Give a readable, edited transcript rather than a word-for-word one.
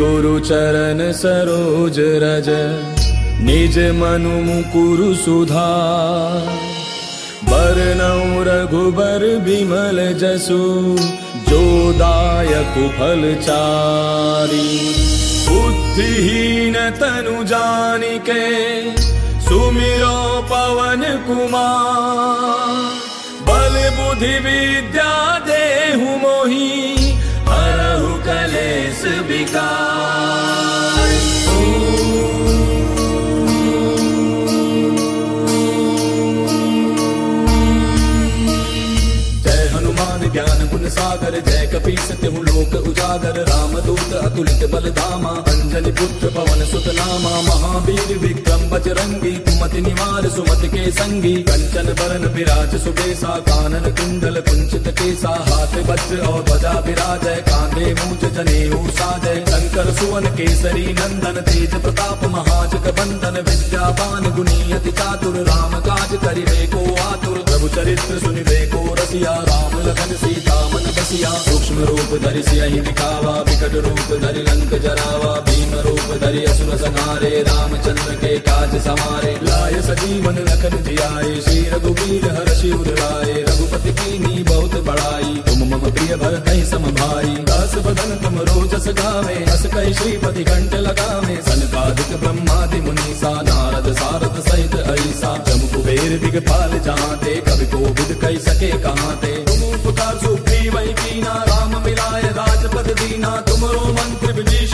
गुरु चरण सरोज रज, निज मनु मुकुर सुधार। बरनउँ रघुबर बिमल जसु, जो दायक फल चारि। बुद्धिहीन तनु जानिके, सुमिरो पवन कुमार। बल बुद्धि विद्या देहु मोहि, हरहु कलेस विकार। जय हनुमान ज्ञान गुण सागर, जय कपीस तेहु लोक उजागर। राम दूत अतुलित बल धामा, अंजनी पुत्र पवन सुत नामा। महावीर विक्रम बजरंगी, कुमति निवार सुमति के संगी। कंचन बरन विराज सुबेसा, कानन कुंडल कुंचित केसा। हाथ वज्र और ध्वजा विराजय, कांधे मूंज जनेऊ साजय। शंकर सुवन केसरी नंदन, तेज प्रताप महाजग बंदन। विद्यावान गुणी अति चातुर, राम काज करिबे को आतुर। प्रभु चरित्र सुनिबे को रसिया, राम लखन सीता मन बसिया। सूक्ष्म रूप धरि सियहि दिखावा, विकट रूप धरि लंक जरावा। भीम रूप धरि असुर संहारे, रामचंद्र के काज समारे। लाय सजीवन लखन जियाए, श्री रघुवीर हरषि उर लाए। रघुपति कीन्ही बहुत बड़ाई, तुम मम प्रिय भरतहि सम भाई। दास बदन तुमरो जस गावे, अस कहि श्रीपति कंठ लगावे। सनकादिक ब्रह्मादि मुनीसा, नारद सारद सहित अहिसा। जम कुबेर दिगपाल जहां ते, कवि कोविद कहि सके कहां ते।